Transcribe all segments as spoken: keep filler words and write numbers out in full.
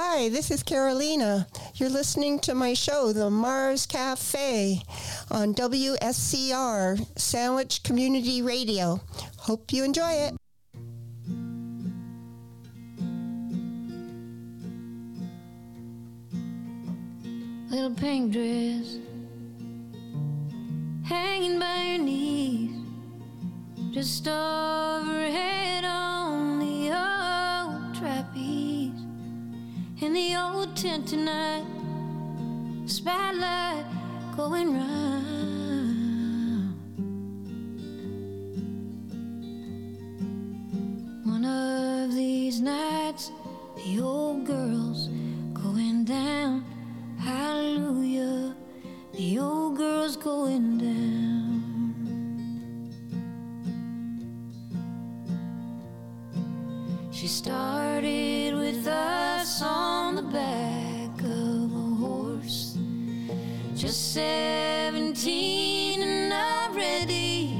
Hi, this is Carolina. You're listening to my show, The Mars Cafe, on W S C R, Sandwich Community Radio. Hope you enjoy it. Little pink dress hanging by your knees, just overhead on the old trapeze. In the old tent tonight, spotlight going round. One of these nights, the old girl's going down. Hallelujah, the old girl's going down. She started with us on the back of a horse, just seventeen and already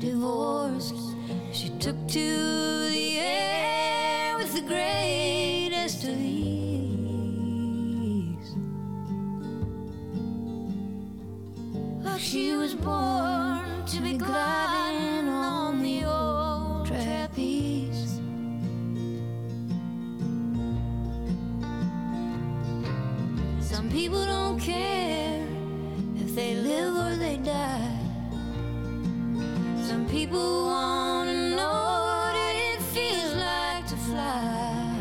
divorced. She took to the air with the greatest of ease. She was born to be gliding on the old trapeze. Some people don't care if they live or they die. Some people want to know what it feels like to fly.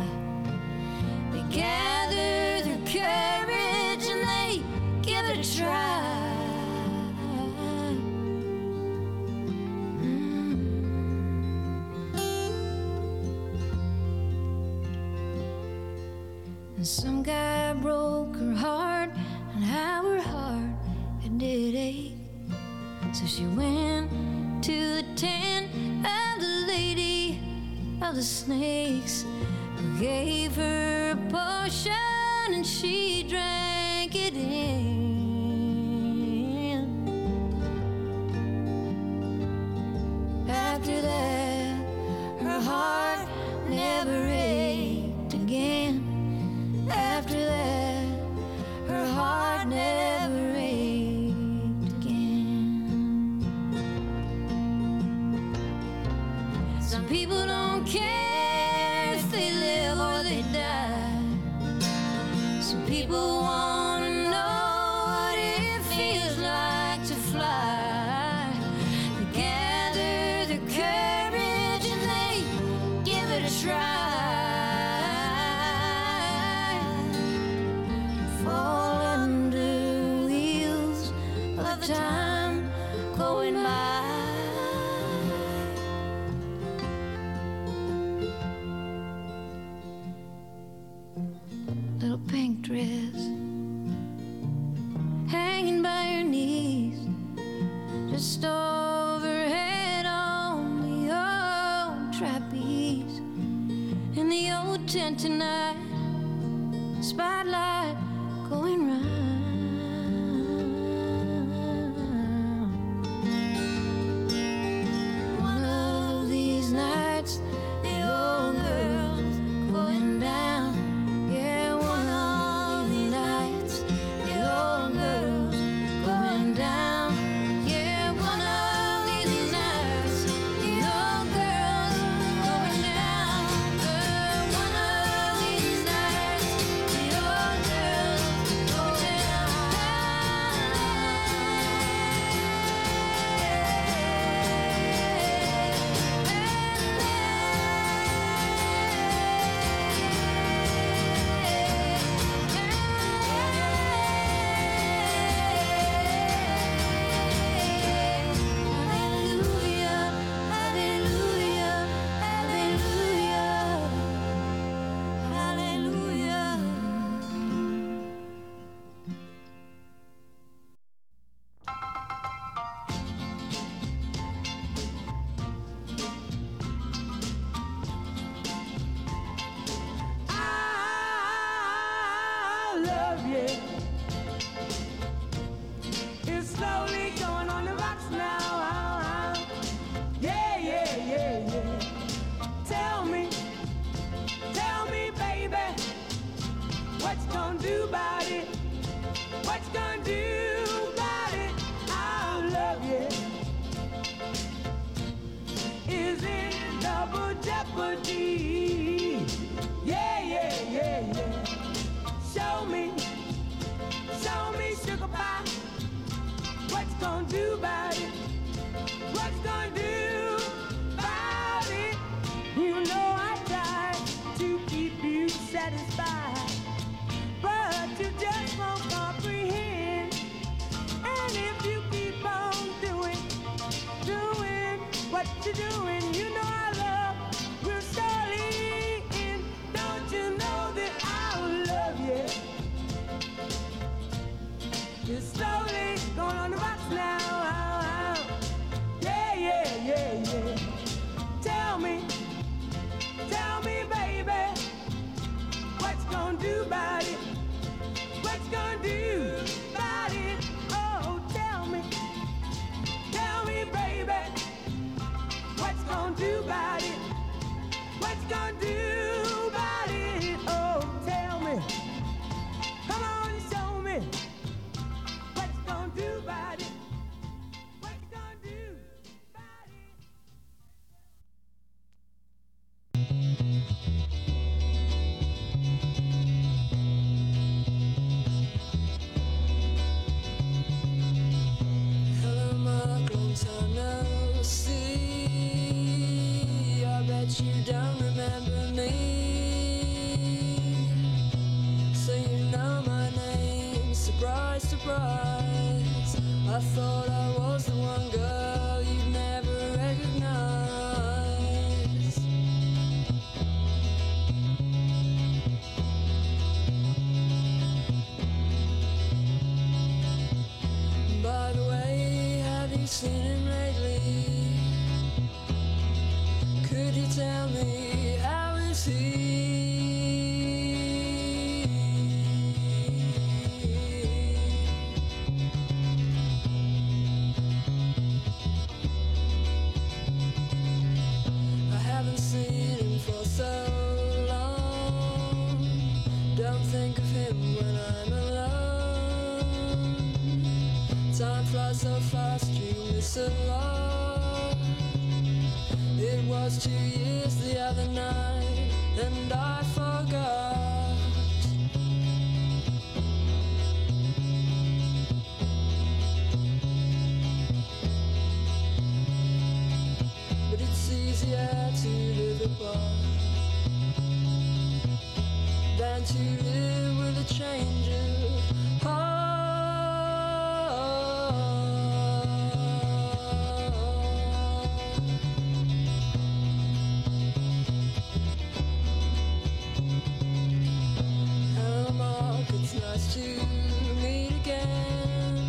They gather their courage and they give it a try. Some guy broke her heart, and how her heart it did ache. So she went to the tent of the lady of the snakes, who gave her a potion, and she drank it in. After that, her heart never ached again. After that, her heart never ached again. Some people don't care if they live or they die. Some people want to know what it feels like to fly. They gather their courage and they give it a try. Hanging by her knees, just overhead on the old trapeze. In the old tent tonight, spotlight going round. One of these nights, the old girl's going down. gonna do about it? What you gonna do about it? I love you. Is it double jeopardy? Yeah, yeah, yeah, yeah. Show me, show me, sugar pie. What you gonna do about it? What you gonna do about it? You know I tried to keep you satisfied, but you just won't comprehend. And if you keep on doing, doing what you're doing, you know I love will surely end. Don't you know that I'll love you? You're slowly going on the rocks now. Yeah, yeah, yeah, yeah. Tell me, tell me, baby, what you gonna do about it? What you gonna do about it? Oh, tell me, tell me, baby, what you gonna do about it? What you gonna do about it? Oh, tell me, come on and show me what you gonna do about it? What you gonna do about it? See, I bet you don't remember me, so you know my name. Surprise, surprise, I thought I was the one girl you'd never recognize. By the way, have you seen him lately? Could you tell me, how is he? I haven't seen him for so long. Don't think of him when I'm alone. Time flies so fast, you miss a lot. It was two years the other night, and I forgot. But it's easier to live apart than to live with a change of heart. Nice to meet again,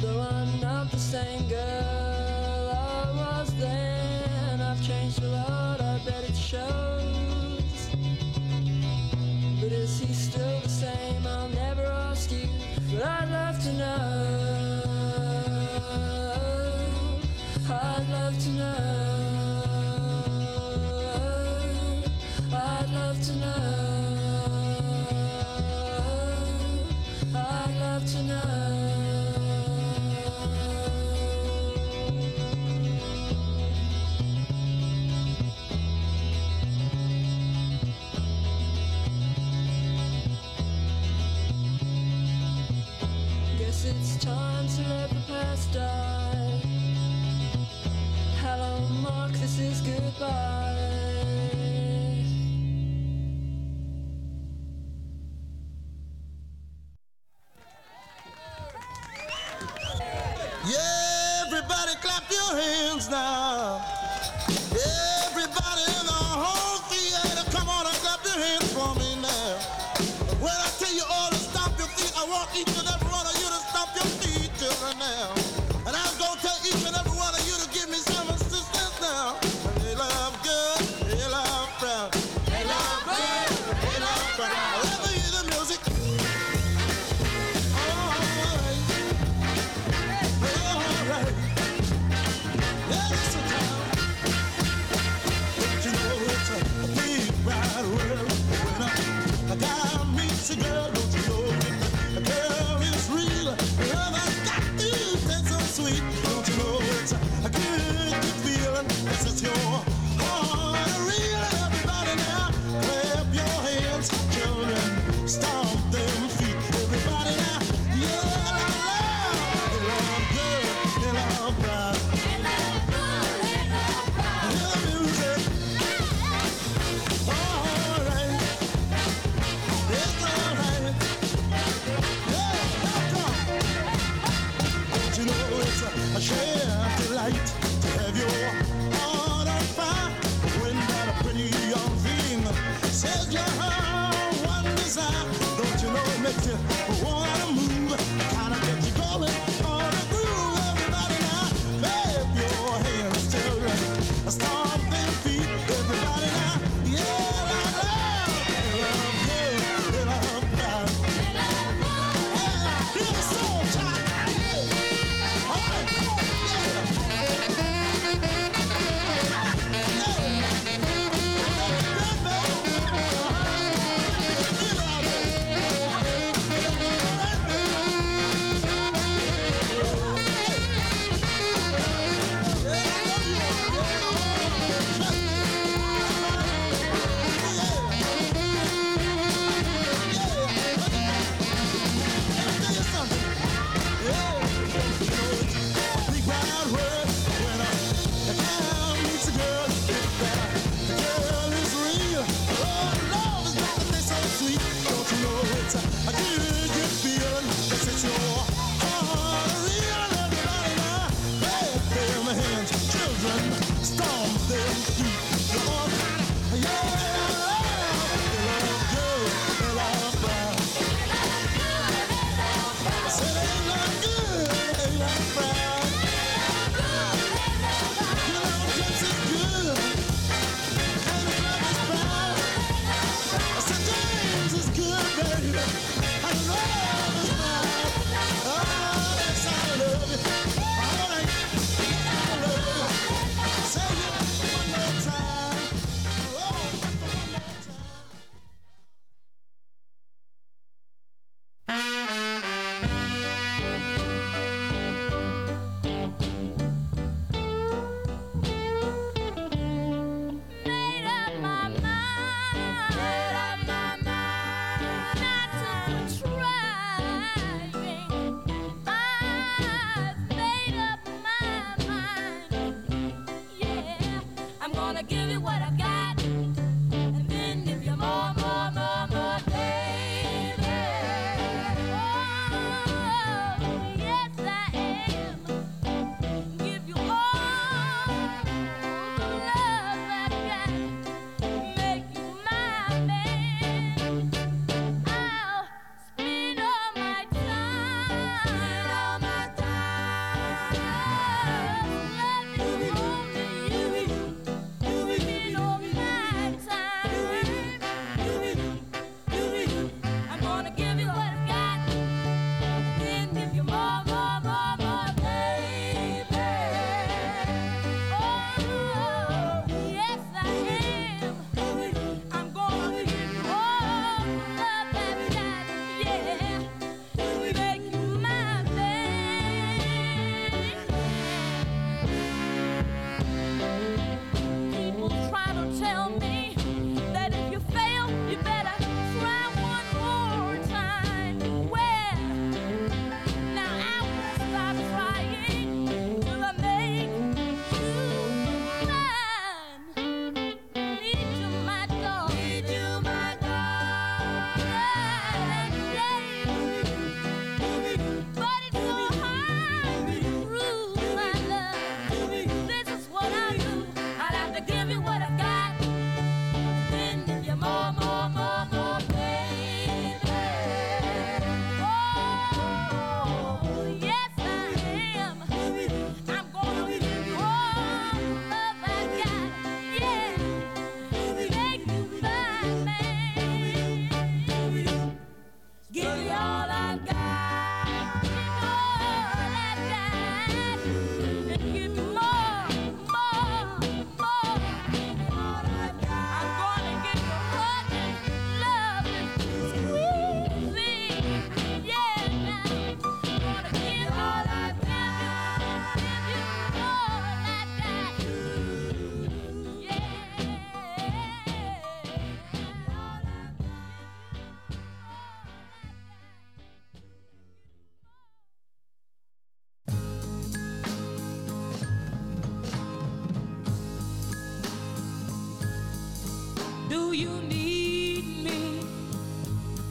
though I'm not the same girl I was then. I've changed a lot, I bet it shows. But is he still the same? I'll never ask you, but I'd love to know. I'd love to know. I'd love to know. Hello, Mark, this is goodbye. Yeah, everybody clap your hands now. Everybody in the whole theater, come on and clap your hands for me now. When I tell you all to stomp your feet, I want each and every one of you to stomp your feet children now. And I'm gonna tell each and every one of you to give me some assistance now. They love good, they love proud. They love good, they love proud. I love to hear the music. All right, all right. Yeah,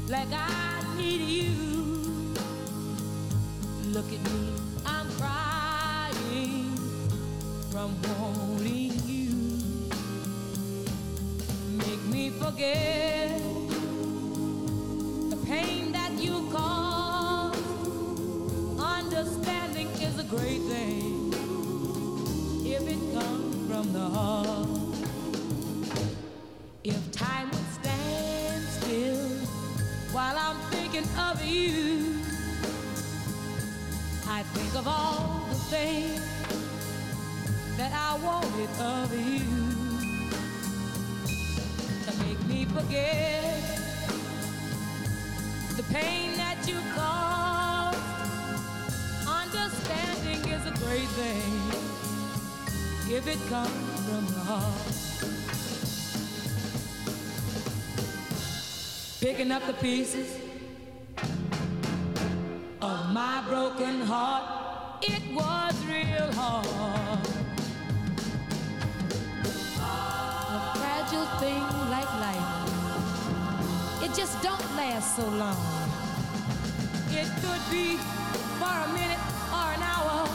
like I need you. Look at me, I'm crying from wanting you. Make me forget the pain that you caused. Understanding is a great thing if it comes from the heart. If time would stand still while I'm thinking of you, I think of all the things that I wanted of you. To make me forget the pain that you caused. Understanding is a great thing if it comes from the heart. Picking up the pieces of my broken heart, it was real hard. A fragile thing like life, it just don't last so long. It could be for a minute or an hour,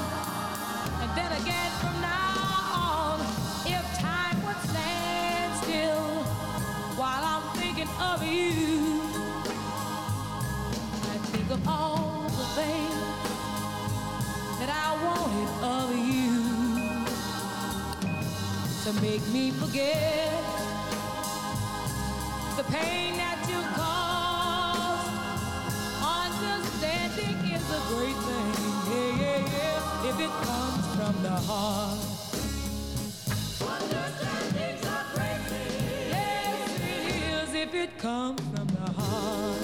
and then again from now on. If time would stand still while I'm thinking of you, I think of all the things that I wanted of you. To make me forget the pain that you caused. Understanding is a great thing, yeah, yeah, yeah, if it comes from the heart. If it comes from the heart.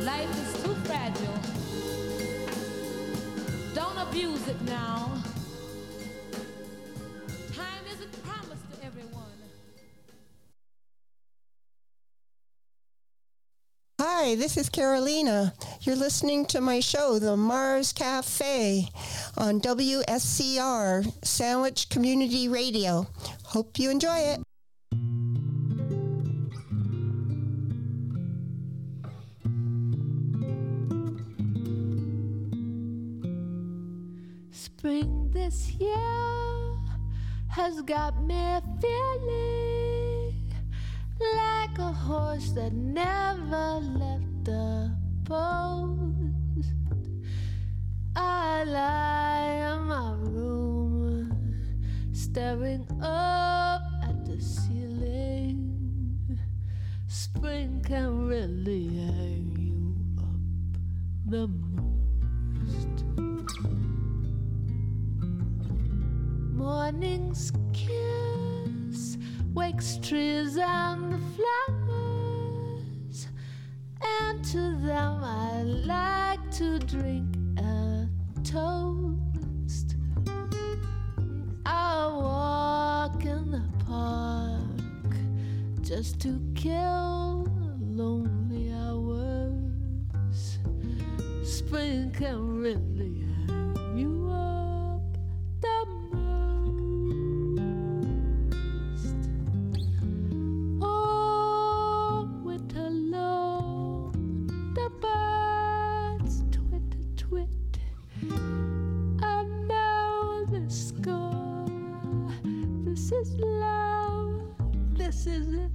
Life is too fragile. Don't abuse it now. Time isn't promised to everyone. Hi, this is Carolina. You're listening to my show, The Mars Cafe, on W S C R, Sandwich Community Radio. Hope you enjoy it. Spring this year has got me feeling like a horse that never left the post. I lie in my room, staring up at the ceiling. Spring can really hang you up the most. Morning's kiss wakes trees and the flowers, and to them I like to drink a toast. I walk in the park just to kill lonely hours. Spring can really hang you up the most. Oh, winter long, the birds twit twit. I know the score. This is love, this is it.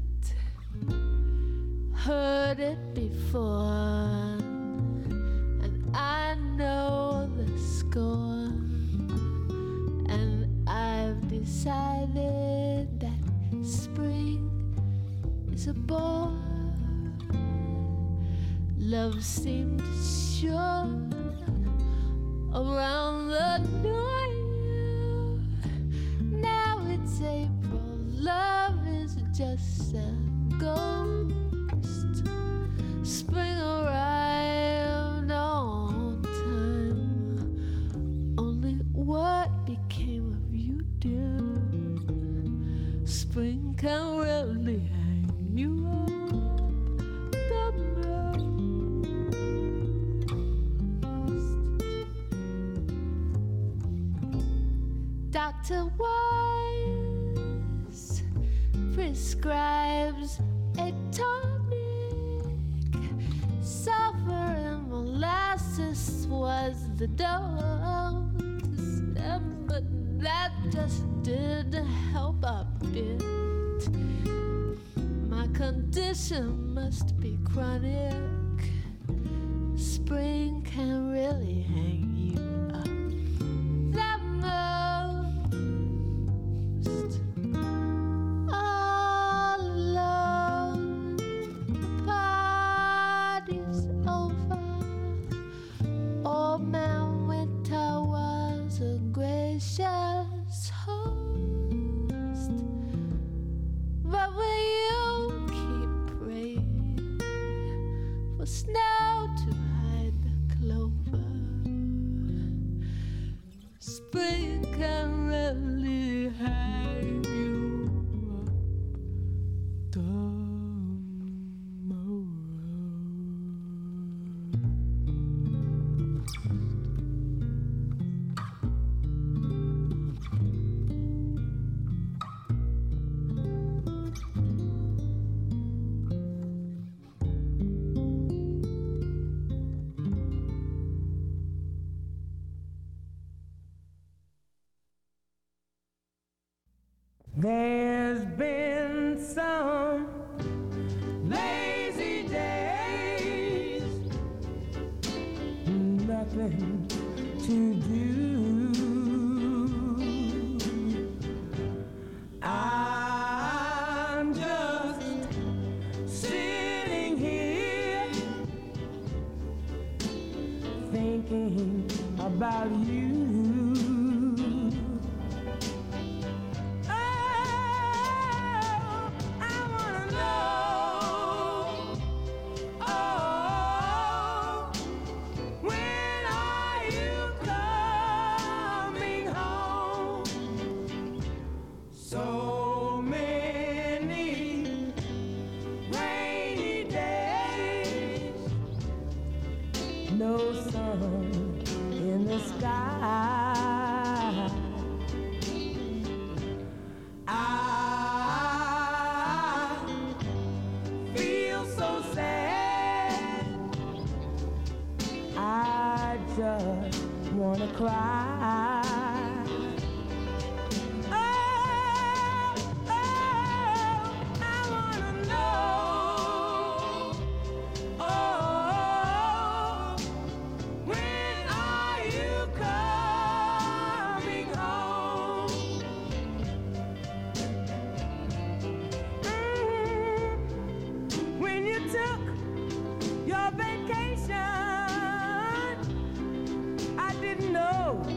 Heard it before, and I know the score. And I've decided that spring is a bore. Love seemed sure around the door. Now it's April, love is just a ghost. Spring arrived on time, only what became of you, dear? Spring can really hang you up. Doctor Wise prescribes a tonic. Sulfur and molasses was the dose, um, but that just didn't help a bit. My condition must be chronic. Spring can really hang you up the most. All alone, the party's over. Old man Winter was a gracious host, but will you keep praying for snow to hide the clover? Spring can really hang you up tomorrow. There's been some lazy days, nothing to do. I'm just sitting here thinking about you. Wanna cry. No!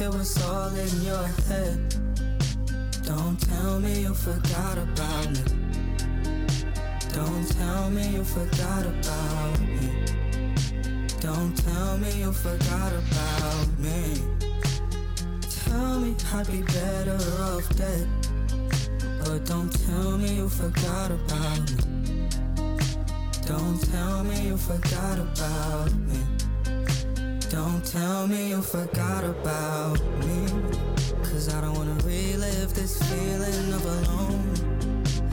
It was all in your head. Don't tell me you forgot about me. Don't tell me you forgot about me. Don't tell me you forgot about me. Tell me I'd be better off dead, but don't tell me you forgot about me. Don't tell me you forgot about me. Don't tell me you forgot about me, 'cause I don't wanna relive this feeling of alone.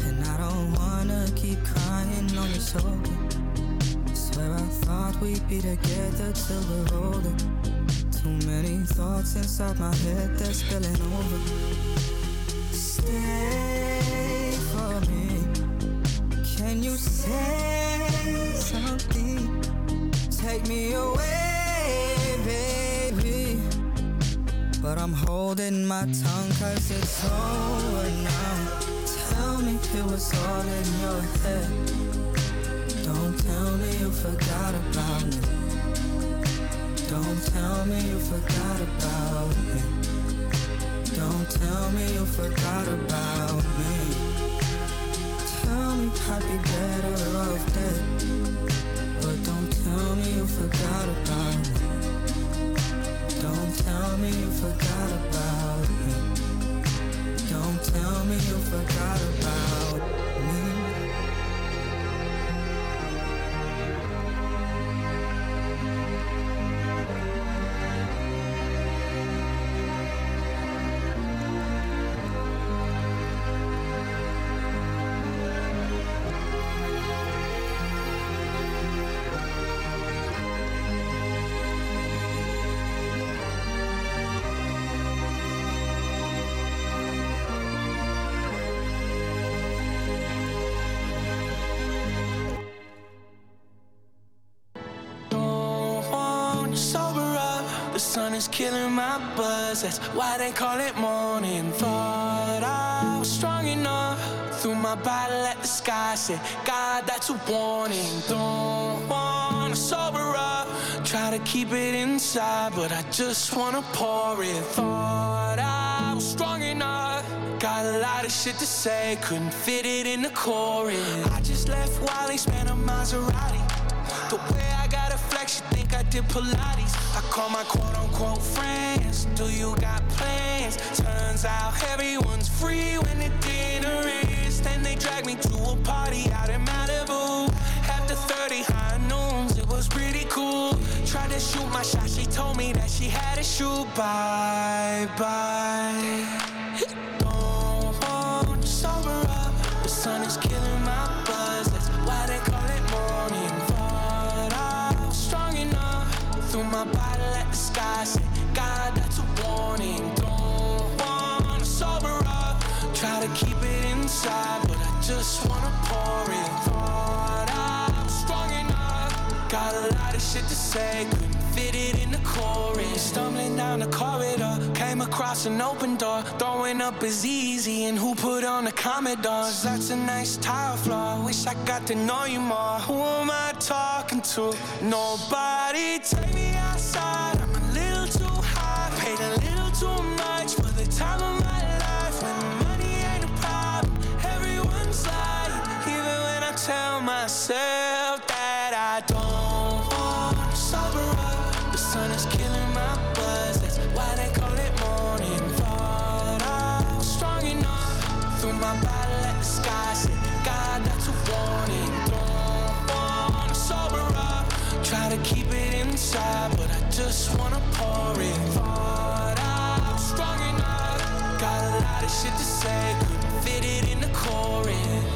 And I don't wanna keep crying on your shoulder. Swear I thought we'd be together till we're older. Too many thoughts inside my head that's spilling over. Stay for me. Can you say something? Take me away, baby, but I'm holding my tongue 'cause it's over now. Tell me it was all in your head. Don't tell me you forgot about me. Don't tell me you forgot about me. Don't tell me you forgot about me. Tell me I'd be better off dead, but don't tell me you forgot about me. Don't tell me you forgot about me. Don't tell me you forgot about me. Killing my buzz, that's why they call it morning. Thought I was strong enough, threw my bottle at the sky, said, God, that's a warning. Don't wanna sober up, try to keep it inside, but I just wanna pour it. Thought I was strong enough, got a lot of shit to say, couldn't fit it in the chorus. I just left Wiley's, man, a Maserati. The way I gotta flex, you think I did Pilates. I call my quote-unquote friends, do you got plans? Turns out everyone's free when the dinner is. Then they drag me to a party out in Malibu. After thirty high noons, it was pretty cool. Tried to shoot my shot, she told me that she had to shoot. Bye-bye. Don't want to sober up, the sun is killing my buzz. That's why they call it morning. My bottle at the sky, said, God, that's a warning. Don't wanna sober up, try to keep it inside, but I just wanna pour it. Thought I'm strong enough, got a lot of shit to say, couldn't fit it in the chorus. Stumbling down the corridor, came across an open door. Throwing up is easy, and who put on the Commodores? That's a nice tile floor, wish I got to know you more. Who am I talking to? Nobody, take me outside, I'm a little too high. Paid a little too much for the time of my life. When money ain't a problem, everyone's lying. Even when I tell myself that I don't want to sober up, the sun is killing my buzz. That's why they call it morning. Thought I was strong enough, threw my bottle at the sky, said, God, that's a warning. Don't want to sober up, try to keep it inside, but I just wanna pour it. Thought I'm strong enough, got a lot of shit to say, couldn't fit it in the chorus.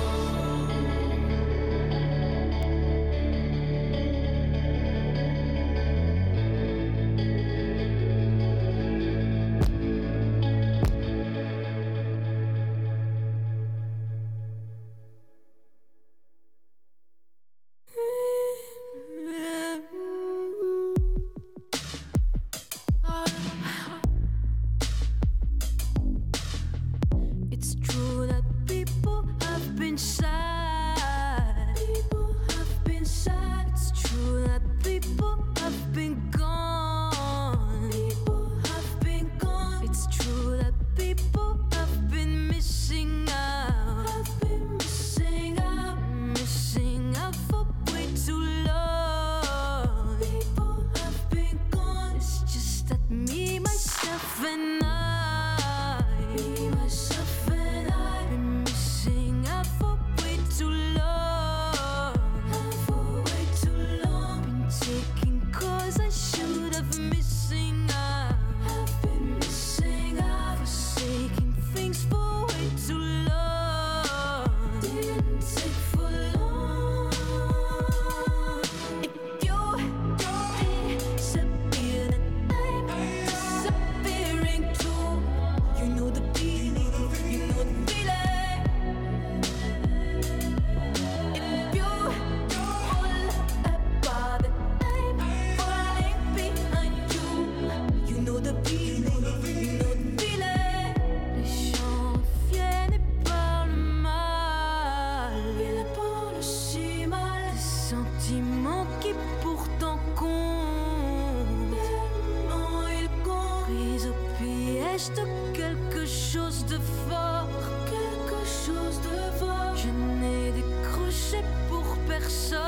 reste quelque chose de fort, quelque chose de fort. Je n'ai décroché pour personne,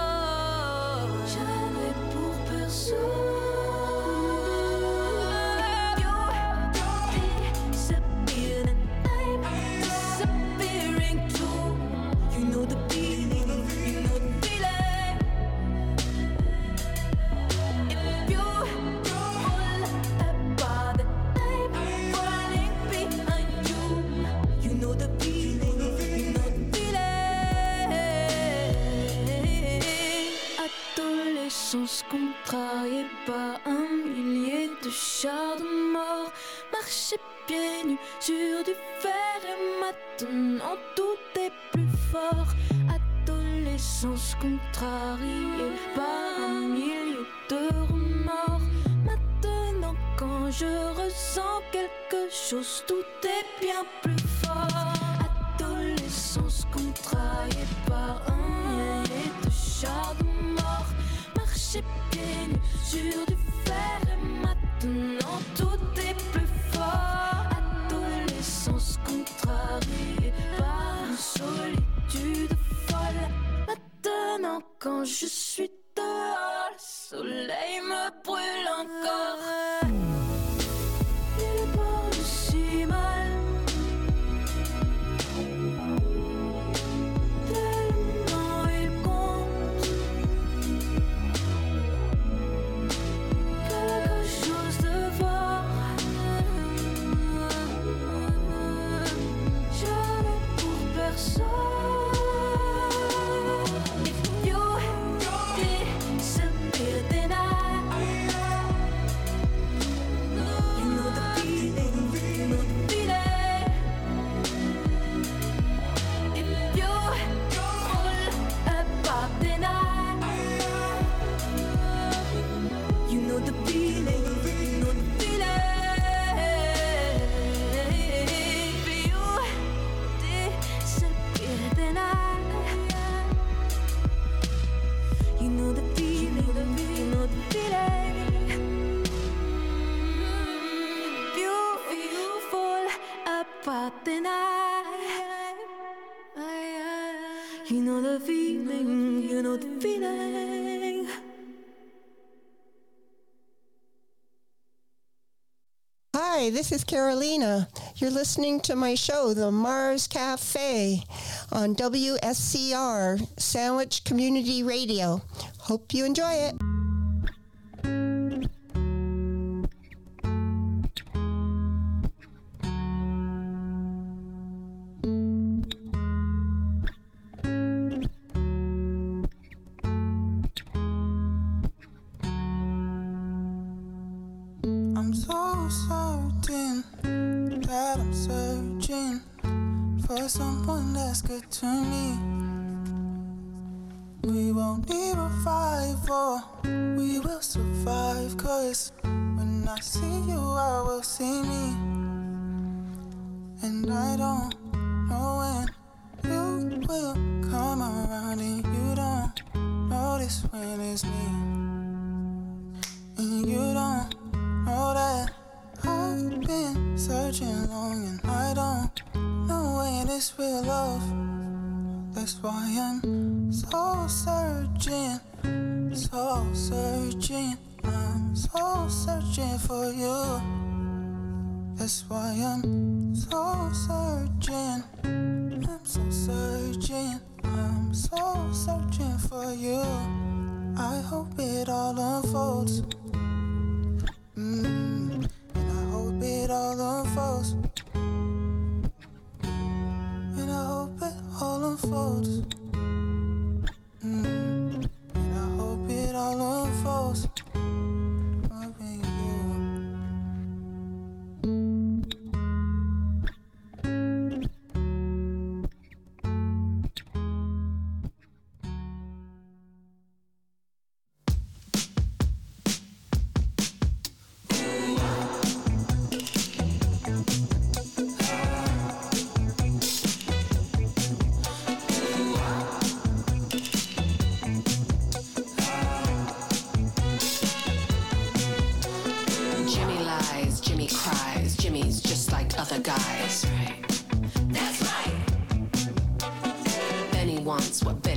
jamais pour personne. Contrarié par un millier de chars de mort, marcher pieds nus sur du fer, et maintenant tout est plus fort. Adolescence contrariée par un millier de remords, maintenant quand je ressens quelque chose, tout est bien plus fort. Adolescence contrariée par un millier de chars de mort, j'ai bien sûr de faire et maintenant tout est plus fort. Adolescence contrariée par une solitude folle, maintenant quand je suis dehors, le soleil me brûle encore. Il parle si mal. Hi, this is Carolina. You're listening to my show, The Mars Cafe, on W S C R, Sandwich Community Radio. Hope you enjoy it.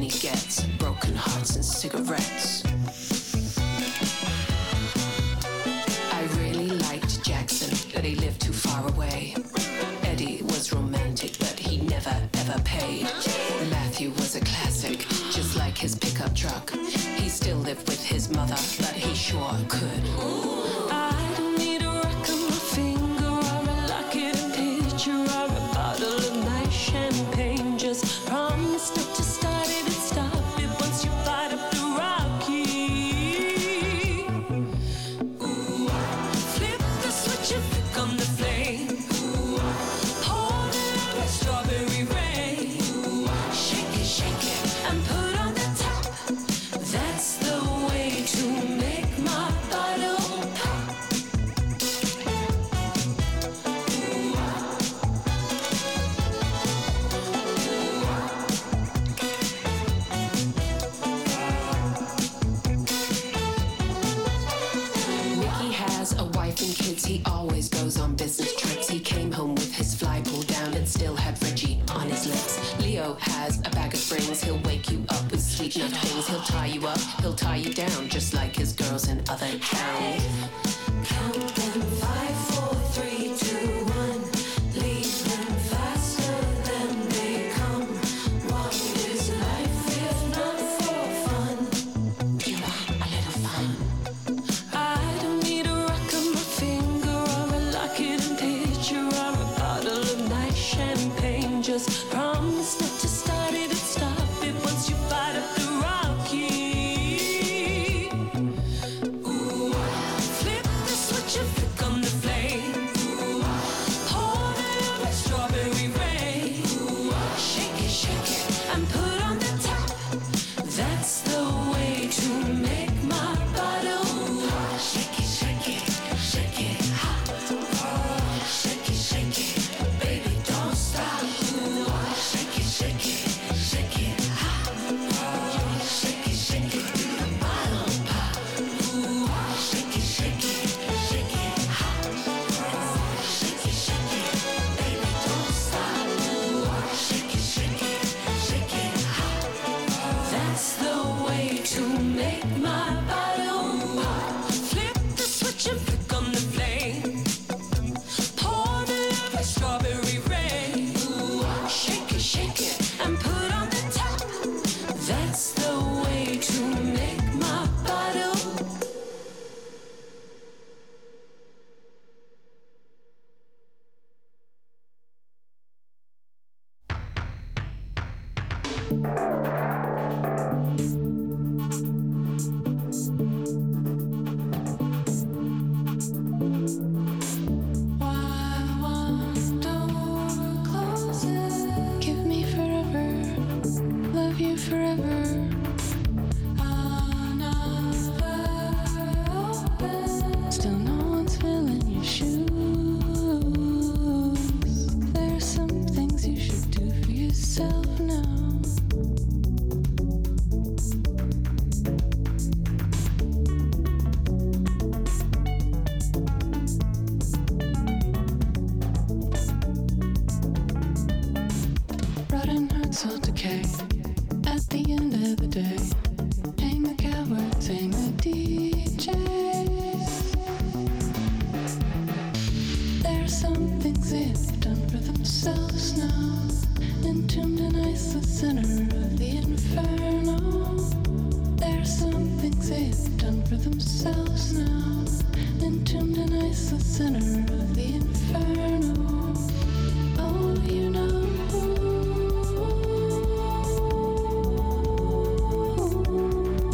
money gets, broken hearts and cigarettes. I really liked Jackson, but he lived too far away. Eddie was romantic, but he never, ever paid. Matthew was a classic, just like his pickup truck. He still lived with his mother, but he sure could. Ooh. I don't need a rock on my finger, or a locket and picture, or a bottle of nice champagne. Just promise not to start it and stop it once you light up the Rocky. Ooh. Flip the switch and pick on the flame. Ooh. Hold it up like strawberry rain. Ooh. Shake it, shake it, and put on the top. That's the way to make my bottle pop. Mickey has a wife and kids. He always goes on business trips. He came home with his fly pulled down and still had Reggie on his lips. Leo has a bag of springs. He'll wake you up with sleep nut things. He'll tie you up, he'll tie you down, just like his girls in other towns. Count them five, four, three, two, one. Leave them faster than they come. What is life if not for fun? You want a little fun? I don't need a rock on my finger, or a locket and picture, or a bottle of nice champagne. Just promise not to start it and stop it once you light up the Rocky. Ooh. Flip the switch and pick on the flame. Ooh. Hold it up like strawberry rain. Ooh. Shake it, shake it, and put on the top. That's the way to make my bottle pop. Shake it, shake it, shake it hot. Oh, shake it, shake it, baby, don't stop. Ooh. Shake it, shake it, shake it hot. Oh, shake it, shake it, the bottle pop. Ooh. Shake it, shake it, shake it hot. Oh, shake it, shake it, baby, don't stop. Ooh. Shake it, shake it, shake it hot. That's the way to make my bottle pop. Flip the switch and pick on the flame. Pour the love like strawberry rain. Shake it, shake it, and put on the top. That's the way to make my bottle. Why one door closes? Give me forever, love you forever. Another open, still no one's filling your shoes. There are some things you should do for yourself now. Rotten hearts will decay at the end of the day. Hang the cowards, hang the D Js. There are some things they've done for themselves now. Entombed in ice, the center of the inferno. There are some things they've done for themselves now. Entombed in ice, the center of the inferno. Oh, you know, you're why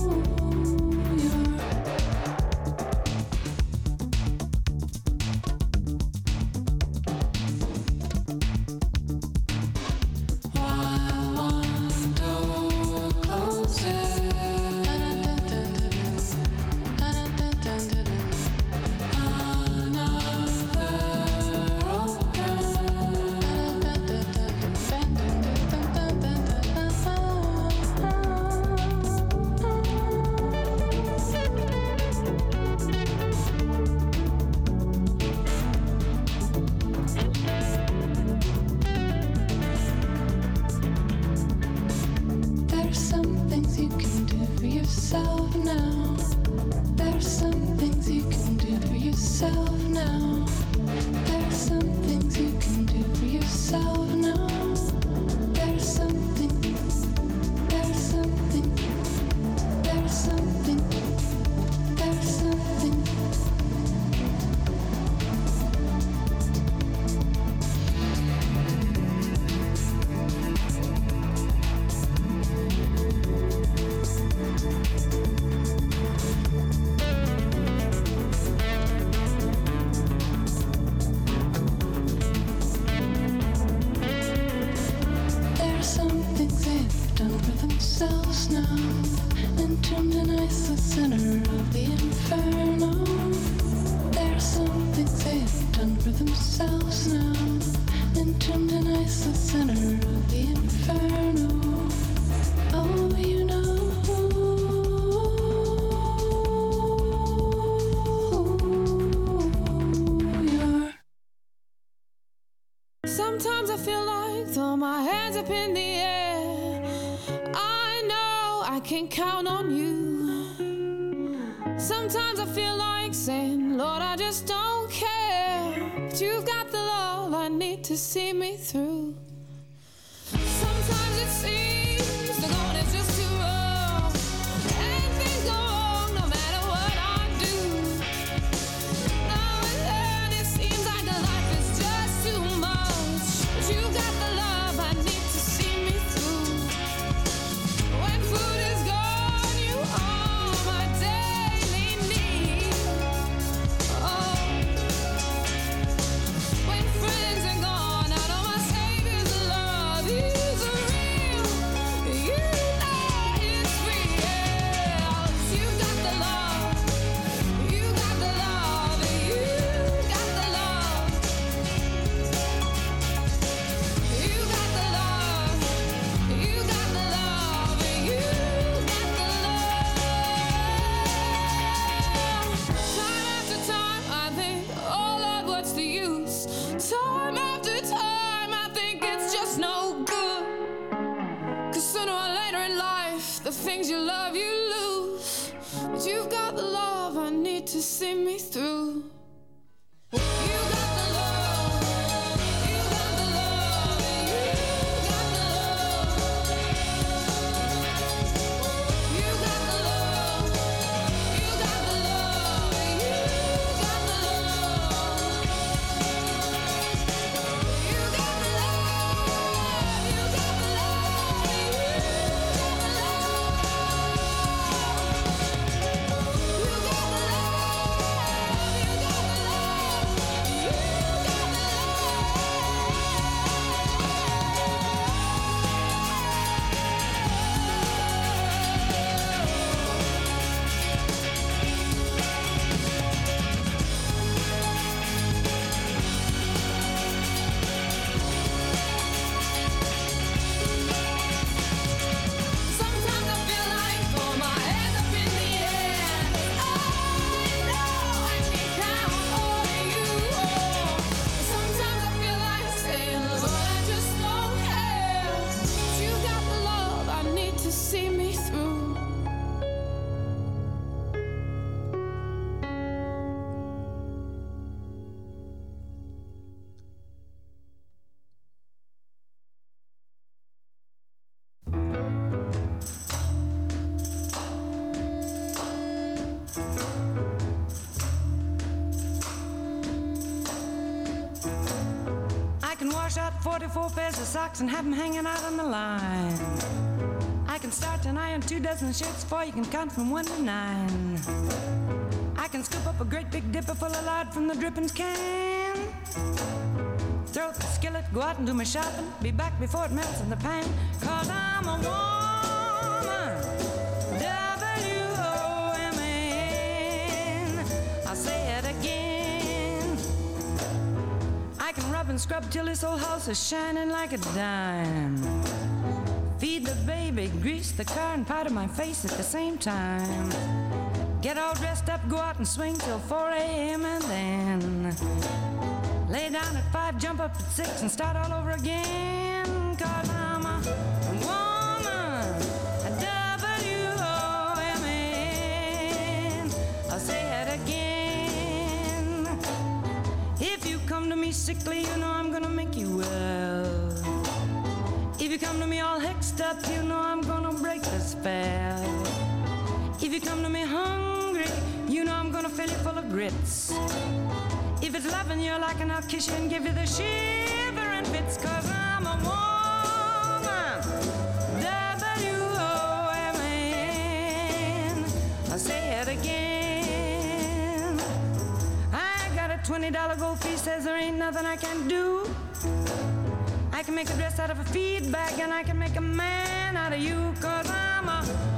one door closes? Dun-dun-dun-dun-dun. Dun-dun-dun-dun-dun. Another Forty-four pairs of socks and have them hanging out on the line. I can start and iron two dozen shirts before you can count from one to nine. I can scoop up a great big dipper full of lard from the drippings can. Throw up the skillet, go out and do my shopping. Be back before it melts in the pan. Cause I'm a woman, W O M A N. I'll say it again. I can rub and scrub till this old house is shining like a dime. Feed the baby, grease the car, and powder my face at the same time. Get all dressed up, go out and swing till four a.m. and then lay down at five, jump up at six, and start all over again. Cause I'm a woman, a W O M A N. I'll say it again. If you come to me sickly, you know I'm gonna make you well. If you come to me all hexed up, you know I'm gonna break the spell. If you come to me hungry, you know I'm gonna fill you full of grits. If it's loving you like and I'll kiss you and give you the shivering fits. Cause I'm a woman, W O M A N. I'll say it again. Twenty dollar gold piece says there ain't nothing I can't do. I can make a dress out of a feed bag, and I can make a man out of you. Cause I'm a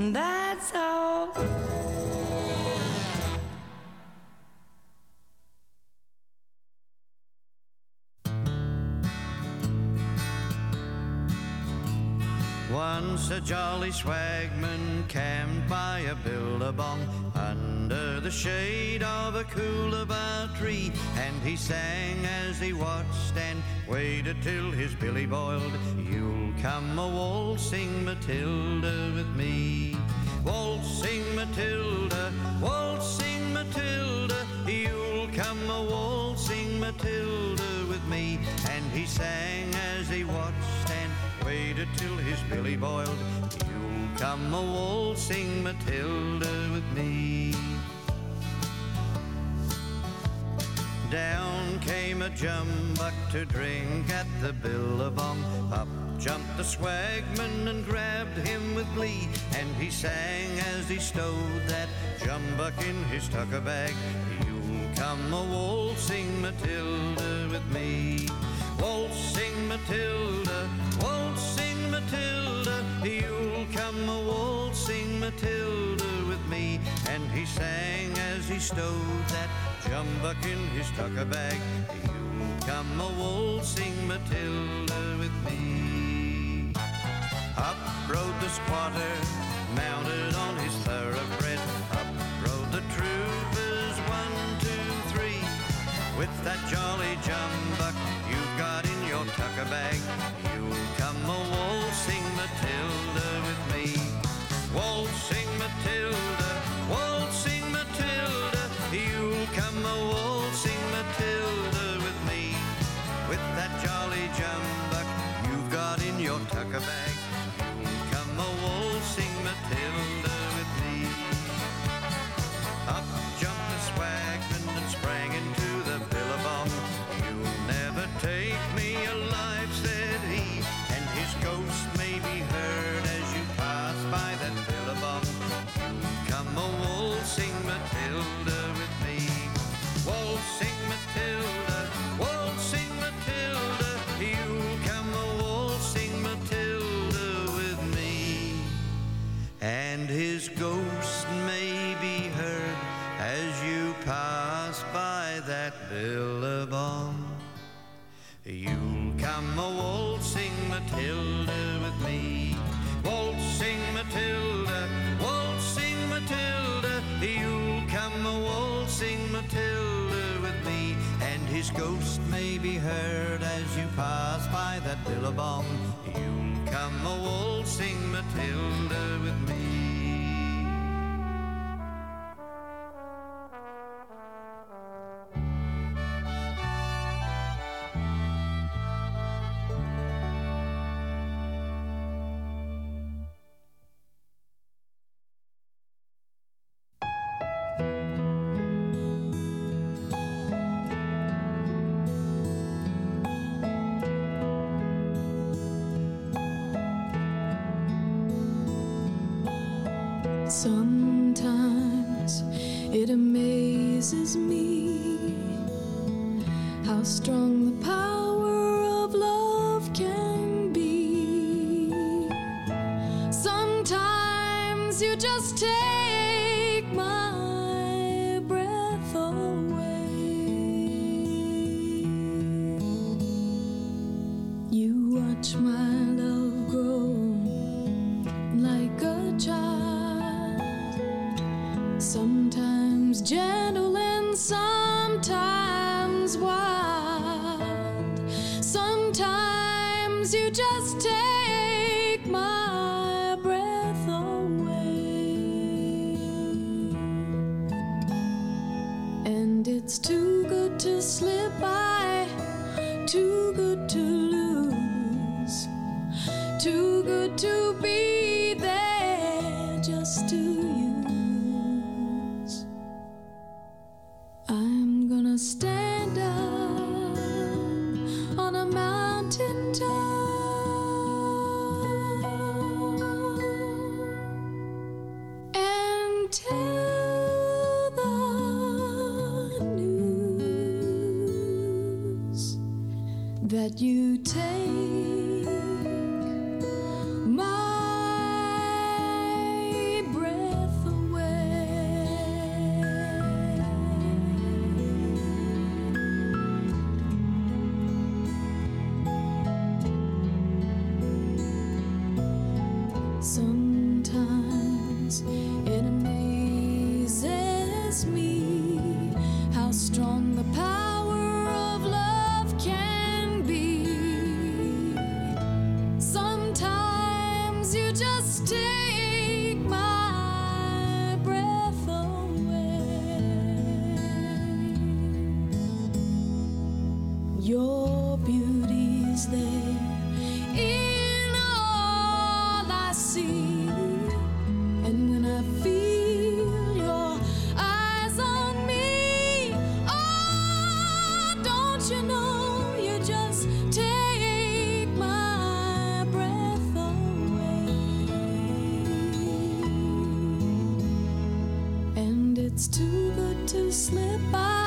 and that's all. Once a jolly swagman camped by a billabong under the shade of a coolabah tree, and he sang as he watched and waited till his billy boiled, "You'll come a-waltzing Matilda with me. Waltzing Matilda, waltzing Matilda, you'll come a-waltzing Matilda with me." And he sang as he watched and waited till his billy boiled, "You'll come a-waltzing Matilda with me." Down came a jumbuck to drink at the billabong. Up jumped the swagman and grabbed him with glee, and he sang as he stowed that jumbuck in his tucker bag, "You'll come a-waltzing Matilda with me. Waltzing Matilda, waltzing Matilda, you'll come a-waltzing Matilda with me." And he sang as he stowed that jumbuck in his tucker bag, "You'll come a-waltzing Matilda with me." Up rode the squatter, mounted on his thoroughbred. Up rode the troopers, one, two, three. With that jolly jumbuck you've got in your tucker bag, you'll come a-waltzing Matilda with me. Waltzing Matilda, waltzing Matilda, you'll come a-waltzing Matilda with me. With that jolly jumbuck you've got in your tucker bag, you'll come a-waltzing Matilda with me. Up jumped the swagman and sprang into the billabong. "You'll never take me alive," said he, and his ghost may be heard as you pass by that billabong. "You'll come a-waltzing Matilda with me. Waltzing Matilda, waltzing Matilda, you'll come a-waltzing Matilda with me." And his ghost may be heard as you pass by that billabong. "You'll come a-waltzing Matilda with me. Waltzing Matilda, waltzing Matilda, you'll come a-waltzing Matilda with me." And his ghost may be heard as you pass by that billabong. "You'll come a-waltzing Matilda with me." Sometimes it amazes me how strong the power of love can be. Sometimes you just take my breath away. You watch my love grow like a child, sometimes gentle and sometimes wild. Sometimes you just take my breath away. And it's too good to slip by, too good to lose, too good to be there just to you. Stand up on a mountain top and tell the news that you take my It's too good to slip by.